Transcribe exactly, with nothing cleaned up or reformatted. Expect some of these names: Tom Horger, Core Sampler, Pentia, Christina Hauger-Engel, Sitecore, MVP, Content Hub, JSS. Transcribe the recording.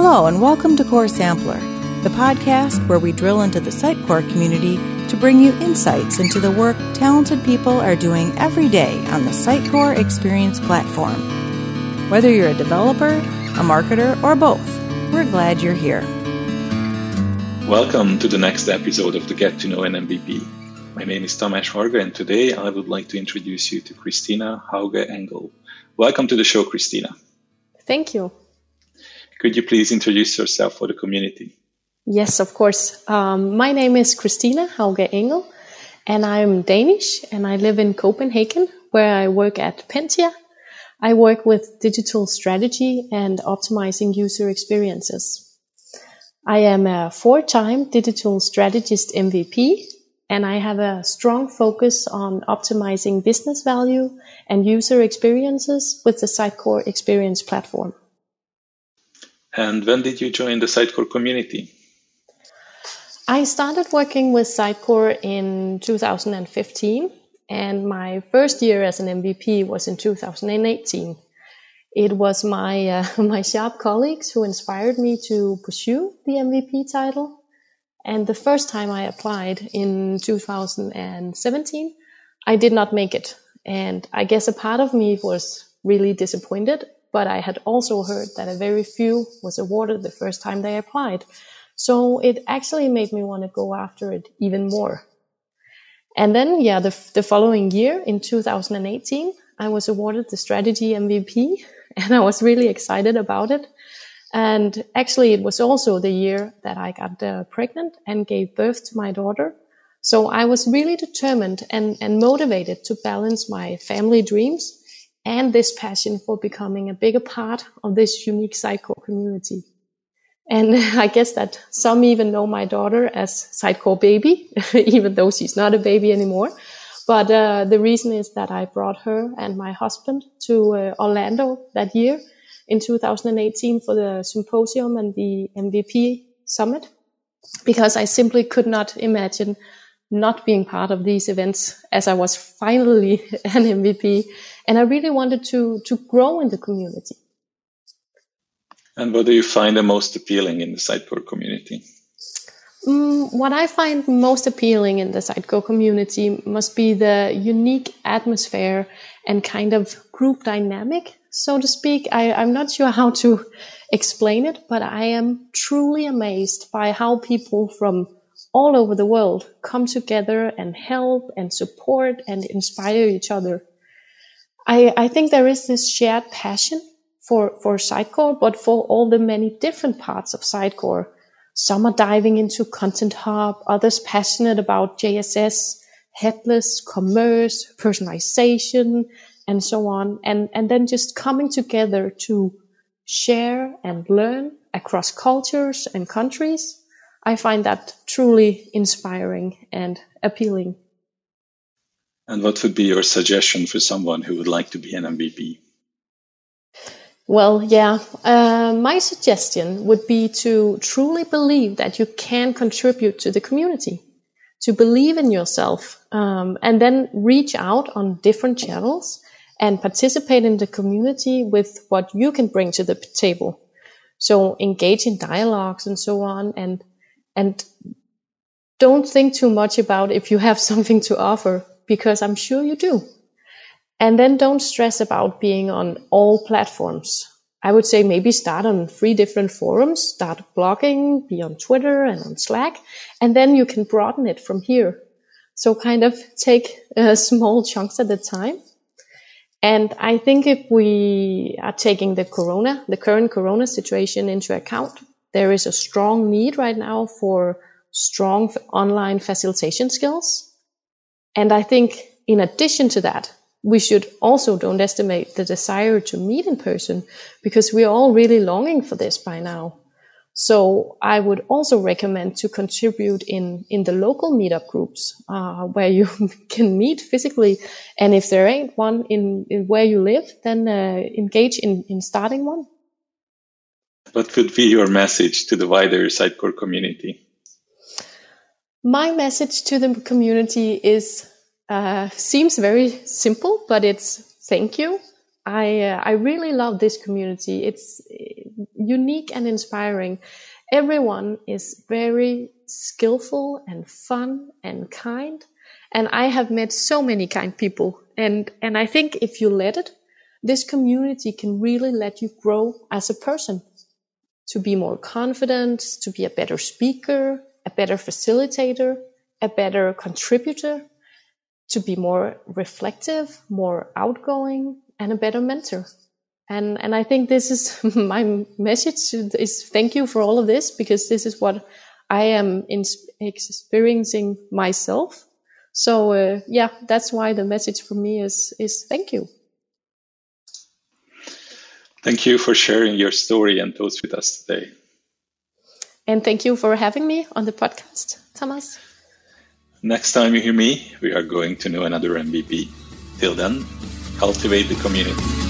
Hello and welcome to Core Sampler, the podcast where we drill into the Sitecore community to bring you insights into the work talented people are doing every day on the Sitecore Experience platform. Whether you're a developer, a marketer, or both, we're glad you're here. Welcome to the next episode of the Get to Know an M V P. My name is Tom Horger, and today I would like to introduce you to Christina Hauger-Engel. Welcome to the show, Christina. Thank you. Could you please introduce yourself for the community? Yes, of course. Um, my name is Christina Hauger-Engel, and I'm Danish, and I live in Copenhagen, where I work at Pentia. I work with digital strategy and optimizing user experiences. I am a four-time digital strategist M V P, and I have a strong focus on optimizing business value and user experiences with the Sitecore Experience platform. And when did you join the Sitecore community? I started working with Sitecore in two thousand fifteen, and my first year as an M V P was in two thousand eighteen. It was my uh, my sharp colleagues who inspired me to pursue the M V P title. And the first time I applied in two thousand seventeen, I did not make it. And I guess a part of me was really disappointed, but I had also heard that a very few was awarded the first time they applied. So it actually made me want to go after it even more. And then, yeah, the, the following year in two thousand eighteen, I was awarded the strategy M V P, and I was really excited about it. And actually, it was also the year that I got uh, pregnant and gave birth to my daughter. So I was really determined and, and motivated to balance my family dreams and this passion for becoming a bigger part of this unique Sitecore community. And I guess that some even know my daughter as Sitecore Baby, even though she's not a baby anymore. But uh, the reason is that I brought her and my husband to uh, Orlando that year in two thousand eighteen for the symposium and the M V P summit, because I simply could not imagine not being part of these events, as I was finally an M V P, and I really wanted to to grow in the community. And what do you find the most appealing in the Sitecore community? Um, what I find most appealing in the Sitecore community must be the unique atmosphere and kind of group dynamic, so to speak. I, I'm not sure how to explain it, but I am truly amazed by how people from all over the world come together and help and support and inspire each other. I, I think there is this shared passion for, for Sitecore, but for all the many different parts of Sitecore. Some are diving into Content Hub, others passionate about J S S, headless, commerce, personalization, and so on. And, and then just coming together to share and learn across cultures and countries. I find that truly inspiring and appealing. And what would be your suggestion for someone who would like to be an M V P? Well, yeah, uh, my suggestion would be to truly believe that you can contribute to the community, to believe in yourself, um, and then reach out on different channels and participate in the community with what you can bring to the table. So engage in dialogues and so on, and And don't think too much about if you have something to offer, because I'm sure you do. And then don't stress about being on all platforms. I would say maybe start on three different forums, start blogging, be on Twitter and on Slack, and then you can broaden it from here. So kind of take uh, small chunks at a time. And I think if we are taking the corona, the current corona situation into account, there is a strong need right now for strong online facilitation skills. And I think in addition to that, we should also don't estimate the desire to meet in person, because we're all really longing for this by now. So I would also recommend to contribute in, in the local meetup groups uh, where you can meet physically. And if there ain't one in, in where you live, then uh, engage in, in starting one. What could be your message to the wider Sitecore community? My message to the community is uh, seems very simple, but it's thank you. I uh, I really love this community. It's unique and inspiring. Everyone is very skillful and fun and kind. And I have met so many kind people. And, and I think if you let it, this community can really let you grow as a person, to be more confident, to be a better speaker, a better facilitator, a better contributor, to be more reflective, more outgoing, and a better mentor. And, and I think this is my message, is thank you for all of this, because this is what I am in, experiencing myself. So, uh, yeah, that's why the message for me is, is thank you. Thank you for sharing your story and thoughts with us today. And thank you for having me on the podcast, Thomas. Next time you hear me, we are going to know another M V P. Till then, cultivate the community.